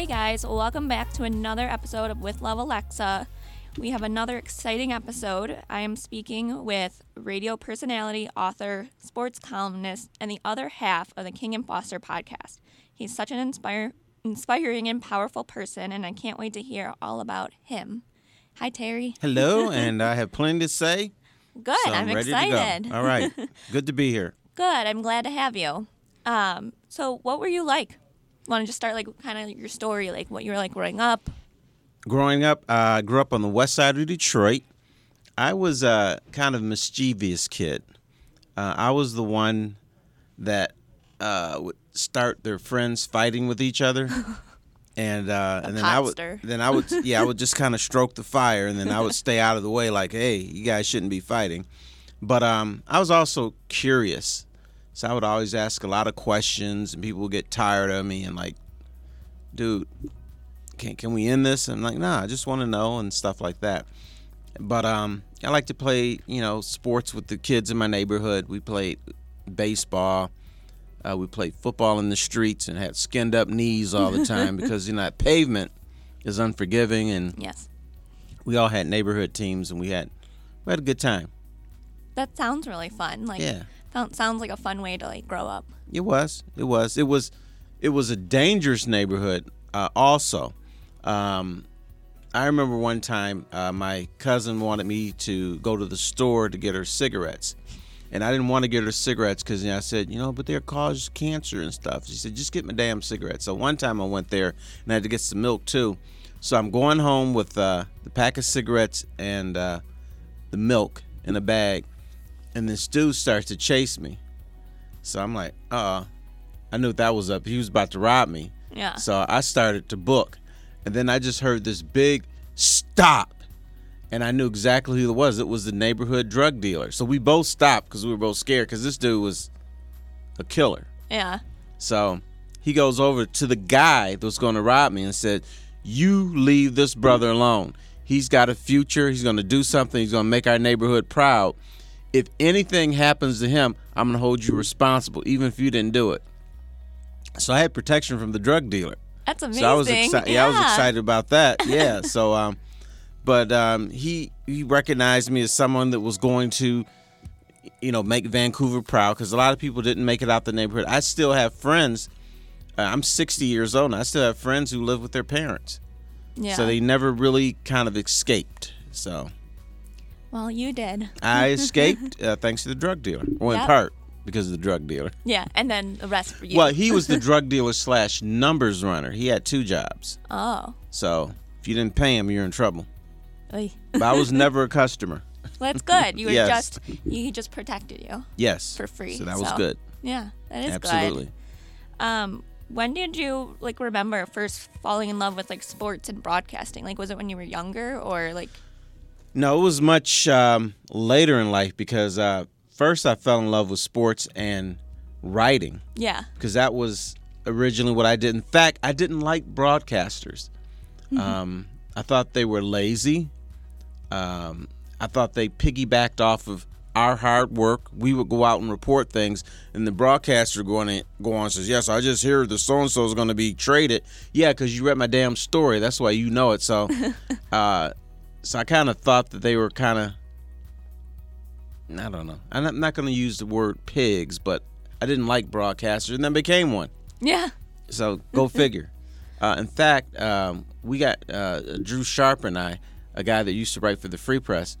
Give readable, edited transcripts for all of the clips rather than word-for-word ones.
Hey guys, welcome back to another episode of With Love, Alexa. We have another exciting episode. I am speaking with radio personality, author, sports columnist, and the other half of the King and Foster podcast. He's such an inspiring and powerful person, and I can't wait to hear all about him. Hi, Terry. Hello, and I have plenty to say. Good, so I'm excited. Go. All right, good to be here. Good, I'm glad to have you. So what were you like? Want to just start, like, kind of your story, like what you were like growing up? Growing up, I grew up on the west side of Detroit. I was a kind of mischievous kid. I was the one that would start their friends fighting with each other, and then I would just kind of stroke the fire, and then I would stay out of the way, like, hey, you guys shouldn't be fighting. But I was also curious, so I would always ask a lot of questions, and people would get tired of me and like, dude, can we end this? And I'm like, nah, I just want to know and stuff like that. But I like to play, sports with the kids in my neighborhood. We played baseball. We played football in the streets and had skinned up knees all the time because, that pavement is unforgiving. And yes, we all had neighborhood teams, and we had a good time. That sounds really fun. Sounds like a fun way to grow up. It was a dangerous neighborhood also. I remember one time my cousin wanted me to go to the store to get her cigarettes. And I didn't want to get her cigarettes because I said, but they'll cause cancer and stuff. She said, just get my damn cigarettes. So one time I went there and I had to get some milk too. So I'm going home with the pack of cigarettes and the milk in a bag. And this dude starts to chase me. So I'm like, I knew that was up. He was about to rob me. Yeah. So I started to book. And then I just heard this big stop. And I knew exactly who it was. It was the neighborhood drug dealer. So we both stopped because we were both scared because this dude was a killer. Yeah. So he goes over to the guy that was going to rob me and said, you leave this brother alone. He's got a future. He's going to do something. He's going to make our neighborhood proud. If anything happens to him, I'm going to hold you responsible, even if you didn't do it. So I had protection from the drug dealer. That's amazing. So I was excited. Yeah, I was excited about that. Yeah. So, but he recognized me as someone that was going to, make Vancouver proud because a lot of people didn't make it out the neighborhood. I still have friends. I'm 60 years old, and I still have friends who live with their parents. Yeah. So they never really kind of escaped. So. Well, you did. I escaped thanks to the drug dealer. Well, yep. In part because of the drug dealer. Yeah, and then the rest for you. Well, he was the drug dealer / numbers runner. He had two jobs. Oh. So if you didn't pay him, you're in trouble. Oy. But I was never a customer. Well, that's good. You were yes. He just protected you. Yes. For free. So that was good. Yeah, that is absolutely good. When did you remember first falling in love with sports and broadcasting? Was it when you were younger or ? No, it was much later in life because first I fell in love with sports and writing. Yeah. Because that was originally what I did. In fact, I didn't like broadcasters. Mm-hmm. I thought they were lazy. I thought they piggybacked off of our hard work. We would go out and report things, and the broadcaster go on and says, yes, I just hear the so-and-so is going to be traded. Yeah, because you read my damn story. That's why you know it. So... So I kind of thought that they were kind of, I don't know. I'm not going to use the word pigs, but I didn't like broadcasters, and then became one. Yeah. So go figure. In fact, we got Drew Sharp and I, a guy that used to write for the Free Press,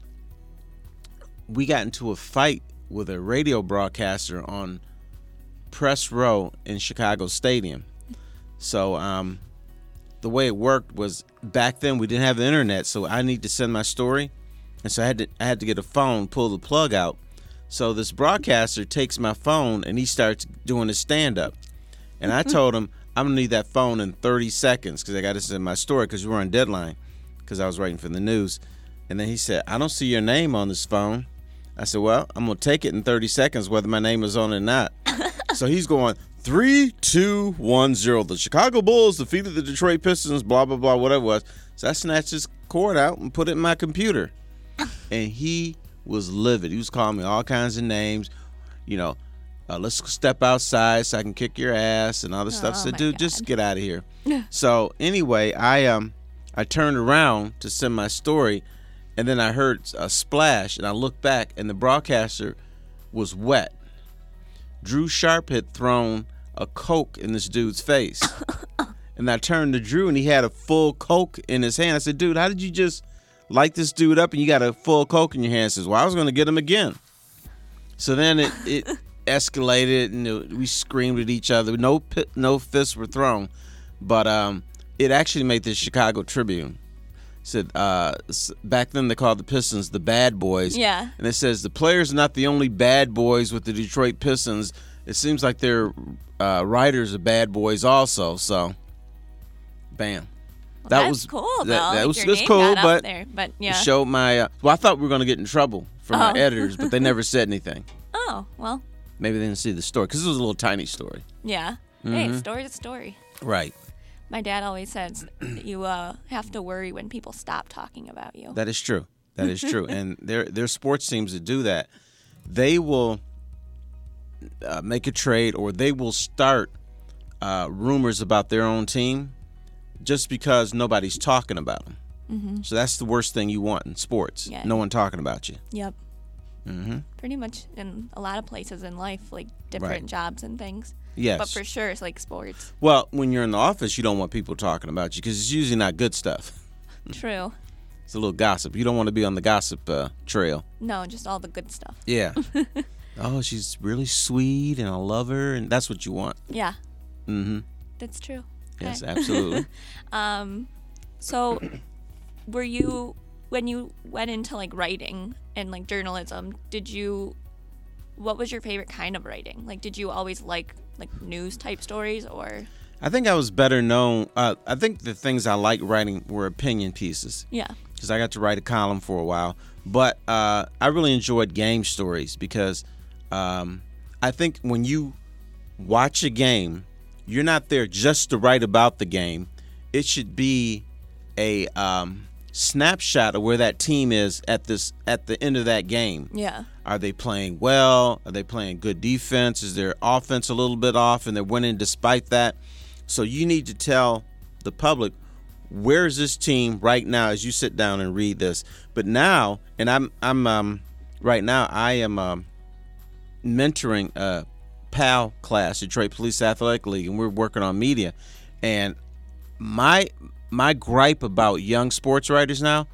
we got into a fight with a radio broadcaster on Press Row in Chicago Stadium. So the way it worked was, back then we didn't have the internet, so I need to send my story, and so I had to get a phone, pull the plug out. So this broadcaster takes my phone and he starts doing a stand-up, and I told him I'm gonna need that phone in 30 seconds because I got to send my story because we were on deadline because I was writing for the news. And then he said, I don't see your name on this phone. I said, well, I'm gonna take it in 30 seconds whether my name is on it or not. So he's going 3, 2, 1, 0. The Chicago Bulls defeated the Detroit Pistons, blah, blah, blah, whatever it was. So I snatched his cord out and put it in my computer. And he was livid. He was calling me all kinds of names, Let's step outside so I can kick your ass and all this stuff. I said, dude, just get out of here. So anyway, I turned around to send my story, and then I heard a splash, and I looked back, and the broadcaster was wet. Drew Sharp had thrown a Coke in this dude's face. And I turned to Drew, and he had a full Coke in his hand. I said, dude, how did you just light this dude up and you got a full Coke in your hand? He says, well, I was going to get him again. So then it escalated, and we screamed at each other. No fists were thrown, but it actually made the Chicago Tribune. It said, back then they called the Pistons the bad boys. Yeah. And it says, the players are not the only bad boys with the Detroit Pistons. It seems like their writers are bad boys also, so... Bam. Well, that's cool, though. That was cool, but yeah. Showed my. Well, I thought we were going to get in trouble from our editors, but they never said anything. Oh, well. Maybe they didn't see the story because it was a little tiny story. Yeah. Mm-hmm. Hey, story's a story. Right. My dad always says you have to worry when people stop talking about you. That is true. That is true. And their sports teams that do that, they will make a trade or they will start rumors about their own team. Just because nobody's talking about them. Mm-hmm. So that's the worst thing you want in sports. Yeah. No one talking about you. Yep. Mm-hmm. Pretty much in a lot of places in life, like different jobs and things. Yes. But for sure, it's like sports. Well, when you're in the office, you don't want people talking about you because it's usually not good stuff. True. It's a little gossip. You don't want to be on the gossip trail. No, just all the good stuff. Yeah. Oh, she's really sweet and I love her. And that's what you want. Yeah. Mm-hmm. That's true. Yes, absolutely. So were you, when you went into like writing and like journalism, what was your favorite kind of writing? Like, did you always like news type stories or? I think I was better known. I think the things I liked writing were opinion pieces. Yeah. Because I got to write a column for a while. But I really enjoyed game stories because I think when you watch a game, you're not there just to write about the game. It should be a snapshot of where that team is at the end of that game. Yeah. Are they playing well? Are they playing good defense? Is their offense a little bit off and they're winning despite that? So you need to tell the public, where is this team right now as you sit down and read this. But now, and I am mentoring PAL class, Detroit Police Athletic League, and we're working on media. And my gripe about young sports writers now,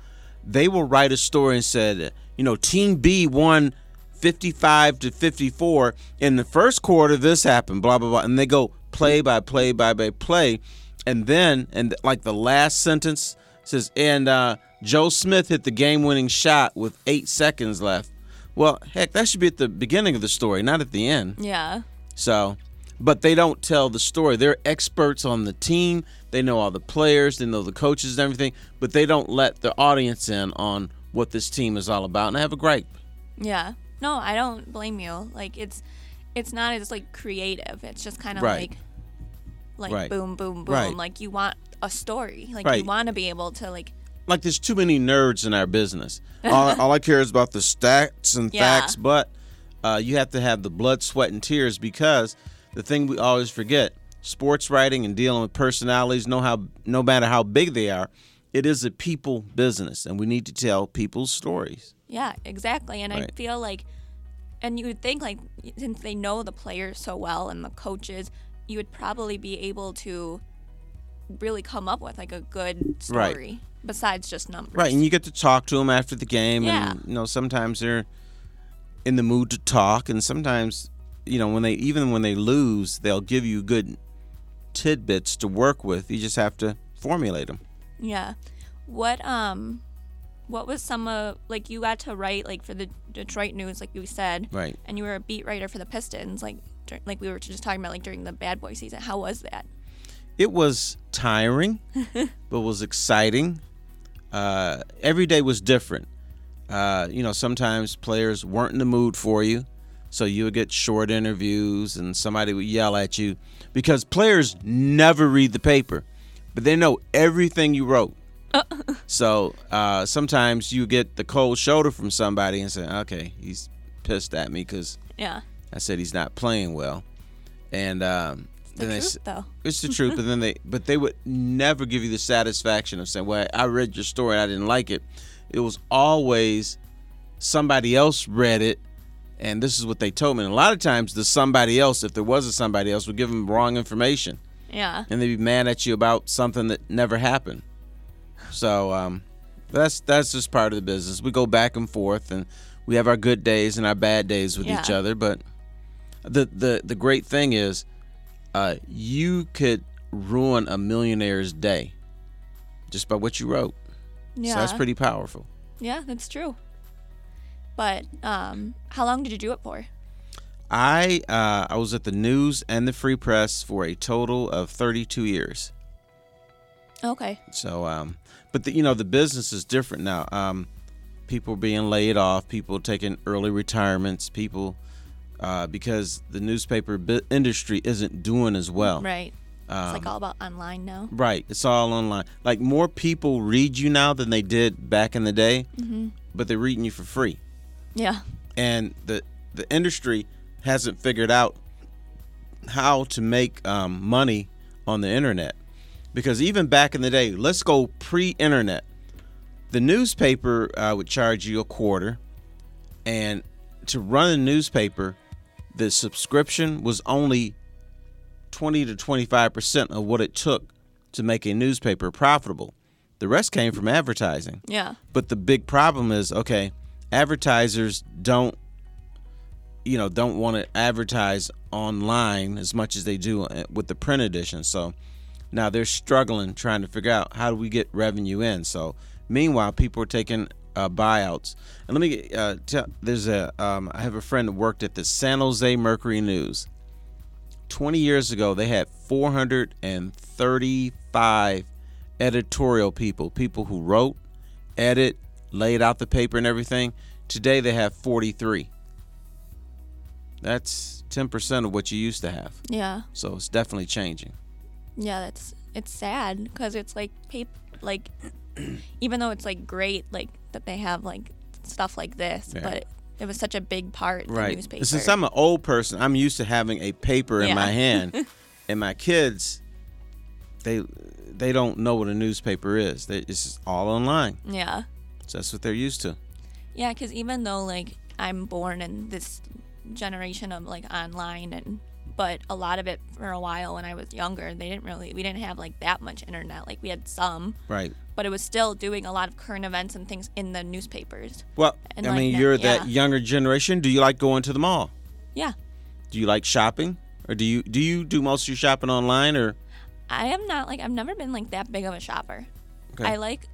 they will write a story and said, you know, Team B won 55-54 in the first quarter. This happened, blah blah blah, and they go play by play by play, and then like the last sentence says, and Joe Smith hit the game-winning shot with 8 seconds left. Well, heck, that should be at the beginning of the story, not at the end. Yeah. So, but they don't tell the story. They're experts on the team. They know all the players. They know the coaches and everything. But they don't let the audience in on what this team is all about. And I have a gripe. Yeah. No, I don't blame you. Like, it's not as, like, creative. It's just kind of like boom, boom, boom. Right. Like, you want a story. Like, you want to be able to, like... Like, there's too many nerds in our business. All I care is about the stats and facts, but you have to have the blood, sweat, and tears because the thing we always forget, sports writing and dealing with personalities, no matter how big they are, it is a people business, and we need to tell people's stories. Yeah, exactly. And I feel like, and you would think, like, since they know the players so well and the coaches, you would probably be able to really come up with, like, a good story. Right. Besides just numbers. Right, and you get to talk to them after the game. Yeah. And, you know, sometimes they're in the mood to talk. And sometimes, you know, when they lose, they'll give you good tidbits to work with. You just have to formulate them. Yeah. What was some of, like, you got to write, like, for the Detroit News, like you said. Right. And you were a beat writer for the Pistons, like we were just talking about, like, during the bad boy season. How was that? It was tiring, but was exciting. Every day was different. You know, sometimes players weren't in the mood for you, so you would get short interviews and somebody would yell at you because players never read the paper, but they know everything you wrote. So sometimes you get the cold shoulder from somebody and say, okay, he's pissed at me because I said he's not playing well, and it's the truth. And then they would never give you the satisfaction of saying, "Well, I read your story and I didn't like it." It was always somebody else read it, and this is what they told me. And a lot of times, the somebody else, if there was a somebody else, would give them wrong information. Yeah, and they'd be mad at you about something that never happened. So that's just part of the business. We go back and forth, and we have our good days and our bad days with each other. But the great thing is, you could ruin a millionaire's day just by what you wrote. Yeah, so that's pretty powerful. Yeah, that's true. But how long did you do it for? I was at the News and the Free Press for a total of 32 years. Okay. So, but the business is different now. People being laid off, people taking early retirements, people because the newspaper industry isn't doing as well. Right. It's like all about online now. Right. It's all online. Like more people read you now than they did back in the day, but they're reading you for free. Yeah. And the industry hasn't figured out how to make money on the internet. Because even back in the day, let's go pre-internet. The newspaper would charge you $0.25. And to run a newspaper, the subscription was only 20 to 25% of what it took to make a newspaper profitable. The rest came from advertising. Yeah. But the big problem is, okay, advertisers don't want to advertise online as much as they do with the print edition. So now they're struggling trying to figure out how do we get revenue in. So meanwhile, people are taking buyouts. And let me I have a friend that worked at the San Jose Mercury News. 20 years ago, they had 435 editorial people who wrote, edit, laid out the paper and everything. Today, they have 43. That's 10% of what you used to have. Yeah. So it's definitely changing. Yeah, it's sad because it's like paper, like even though it's like great, like that they have like stuff like this, but it was such a big part. Right. The newspaper. Since I'm an old person, I'm used to having a paper in my hand, and my kids, they don't know what a newspaper is. It's just all online. Yeah. So that's what they're used to. Yeah, because even though like I'm born in this generation of like online but a lot of it for a while when I was younger, we didn't have like that much internet. Like we had some, right? But it was still doing a lot of current events and things in the newspapers. Well, and you're that younger generation. Do you like going to the mall? Yeah. Do you like shopping, or do you do most of your shopping online? Or I am not like I've never been like that big of a shopper. Okay. I like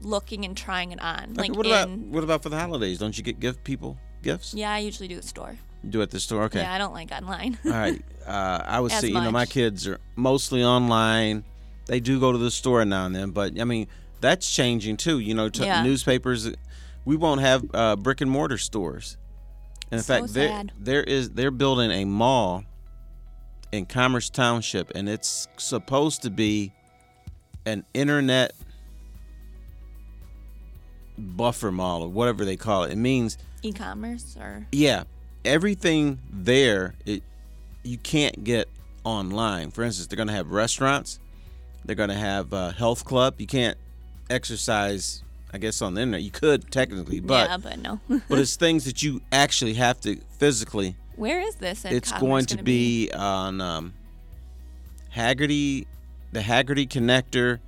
looking and trying it on. Okay, like what about for the holidays? Don't you give people gifts? Yeah, I usually do the store. Do it at the store, okay. Yeah, I don't like online. All right. I would say, my kids are mostly online. They do go to the store now and then, but, I mean, that's changing, too. You know, newspapers, we won't have brick and mortar stores. And in fact, they're building a mall in Commerce Township, and it's supposed to be an internet buffer mall or whatever they call it. It means e-commerce or? Yeah. Everything there, you can't get online. For instance, they're going to have restaurants. They're going to have a health club. You can't exercise, I guess, on the internet. You could technically, but no. But it's things that you actually have to physically. Where is this? It's going to be on the Hagerty Connector,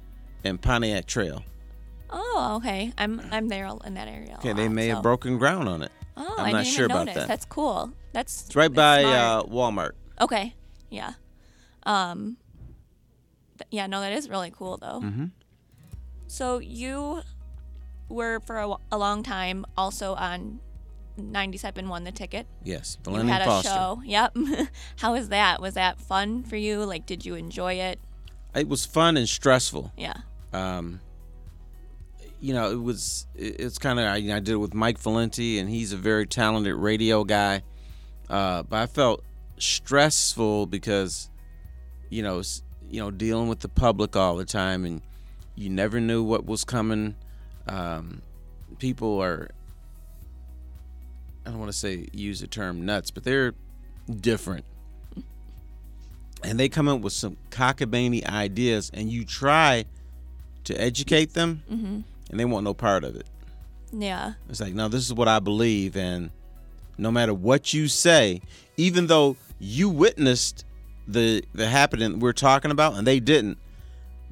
and Pontiac Trail. Oh, okay. I'm there in that area. Okay, they may have broken ground on it. Oh, I'm not sure about that. That's cool. It's right by Walmart. Okay. Yeah. But yeah, no, that is really cool, though. Mm-hmm. So you were for a long time also on 97.1 the Ticket. Yes. Valenti and Foster. You had a show. Yep. How was that? Was that fun for you? Like, did you enjoy it? It was fun and stressful. Yeah. I did it with Mike Valenti, and he's a very talented radio guy. But I felt stressful because, dealing with the public all the time, and you never knew what was coming. People are, I don't want to say use the term nuts, but they're different. And they come up with some cockamamie ideas, and you try to educate them, mm-hmm. and they want no part of it. Yeah. It's like, no, this is what I believe, and no matter what you say, even though you witnessed the happening we're talking about, and they didn't,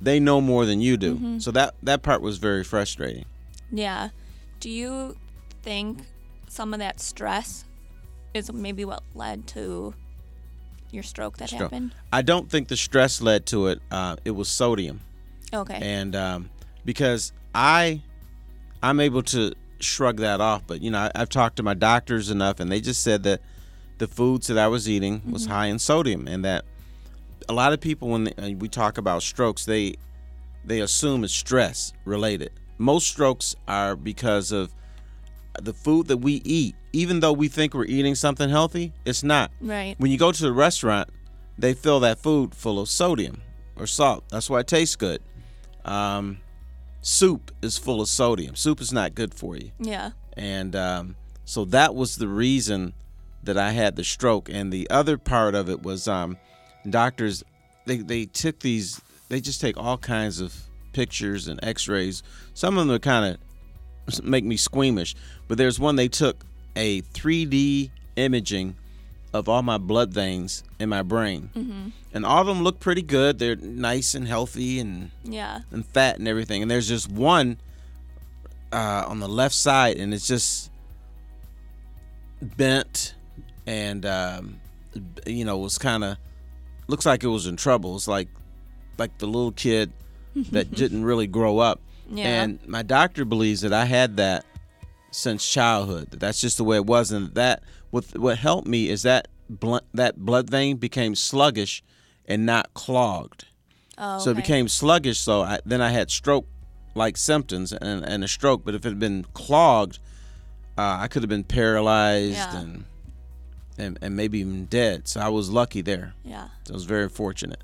they know more than you do. Mm-hmm. So that part was very frustrating. Yeah. Do you think some of that stress is maybe what led to your stroke happened? I don't think the stress led to it. It was sodium. Okay. And because I'm able to shrug that off, but you know, I've talked to my doctors enough, and they just said that the foods that I was eating was mm-hmm. high in sodium, and that a lot of people, when we talk about strokes, they assume it's stress related. Most strokes are because of the food that we eat. Even though we think we're eating something healthy, it's not. Right. When you go to the restaurant, they fill that food full of sodium or salt. That's why it tastes good. Soup is full of sodium. Soup is not good for you. Yeah. And so that was the reason that I had the stroke. And the other part of it was doctors, they just take all kinds of pictures and x-rays. Some of them are kind of make me squeamish, but there's one they took a 3D imaging of all my blood veins in my brain, mm-hmm. and all of them look pretty good. They're nice and healthy and fat and everything. And there's just one on the left side, and it's just bent, and you know, was kind of looks like it was in trouble. It's like the little kid that didn't really grow up. Yeah. And my doctor believes that I had that since childhood. That's just the way it was, and that what helped me is that that blood vein became sluggish and not clogged. Oh, okay. So it became sluggish, so then I had stroke-like symptoms and a stroke. But if it had been clogged, I could have been paralyzed and maybe even dead. So I was lucky there. Yeah. So I was very fortunate.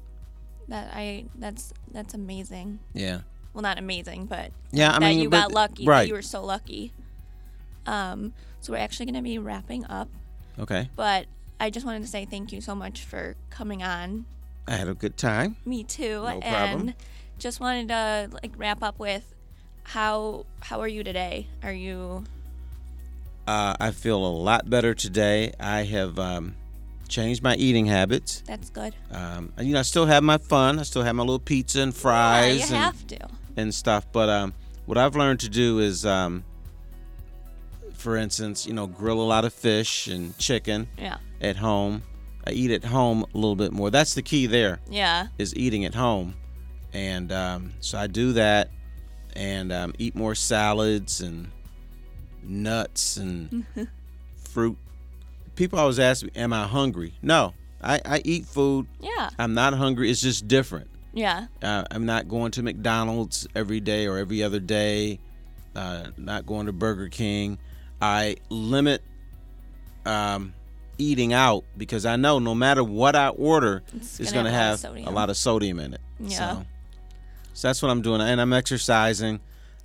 That's amazing. Yeah. Well, not amazing, but got lucky. Right. You were so lucky. So we're actually going to be wrapping up. Okay. But I just wanted to say thank you so much for coming on. I had a good time. Me too. No problem. And just wanted to wrap up with how are you today? Are you? I feel a lot better today. I have changed my eating habits. That's good. And I still have my fun. I still have my little pizza and fries. Yeah, and stuff. But what I've learned to do is, for instance, grill a lot of fish and chicken at home. I eat at home a little bit more. That's the key there. Yeah, is eating at home, and so I do that, and eat more salads and nuts and fruit. People always ask me, am I hungry? No, I eat food. Yeah. I'm not hungry. It's just different. Yeah. I'm not going to McDonald's every day or every other day. Not going to Burger King. I limit eating out because I know no matter what I order, it's going to have a lot of sodium in it. Yeah. So that's what I'm doing. And I'm exercising.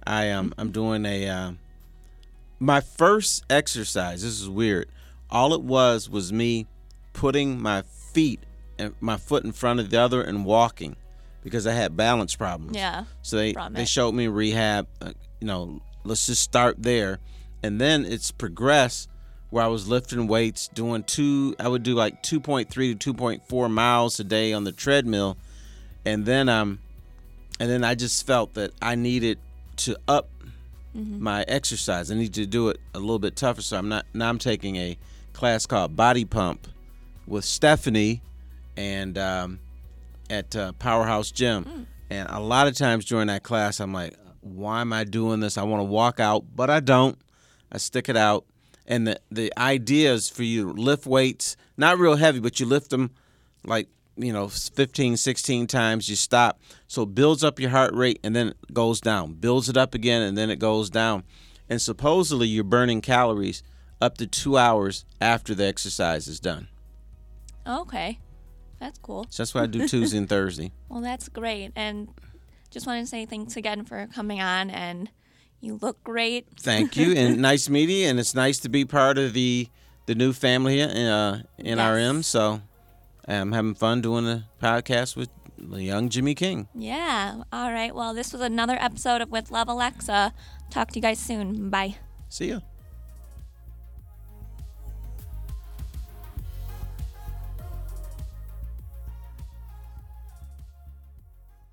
I'm doing my first exercise. This is weird. All it was me putting my foot in front of the other and walking, because I had balance problems. Yeah. So they showed me rehab. Let's just start there, and then it's progressed where I was lifting weights, doing I would do 2.3 to 2.4 miles a day on the treadmill, and then I just felt that I needed to up my exercise. I need to do it a little bit tougher, so I'm taking a class called Body Pump with Stephanie and at Powerhouse Gym. And a lot of times during that class, I'm like, why am I doing this? I want to walk out, but I don't. I stick it out. And the idea is for you to lift weights, not real heavy, but you lift them 15, 16 times, you stop. So it builds up your heart rate, and then it goes down. Builds it up again, and then it goes down. And supposedly you're burning calories up to 2 hours after the exercise is done. Okay. That's cool. So that's what I do Tuesday and Thursday. Well, that's great. And just wanted to say thanks again for coming on and You look great. Thank you, and nice meeting you, and it's nice to be part of the new family here in NRM. Yes. So I'm having fun doing a podcast with the young Jimmy King. Yeah. All right. Well, this was another episode of With Love, Alexa. Talk to you guys soon. Bye. See ya.